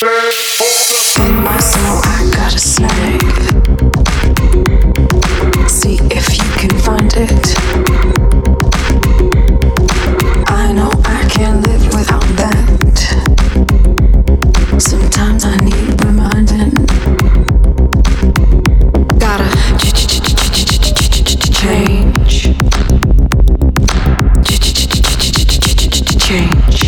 In my soul, I got a snake. See if you can find it. I know I can't live without that. Sometimes I need reminding. Gotta change. Change.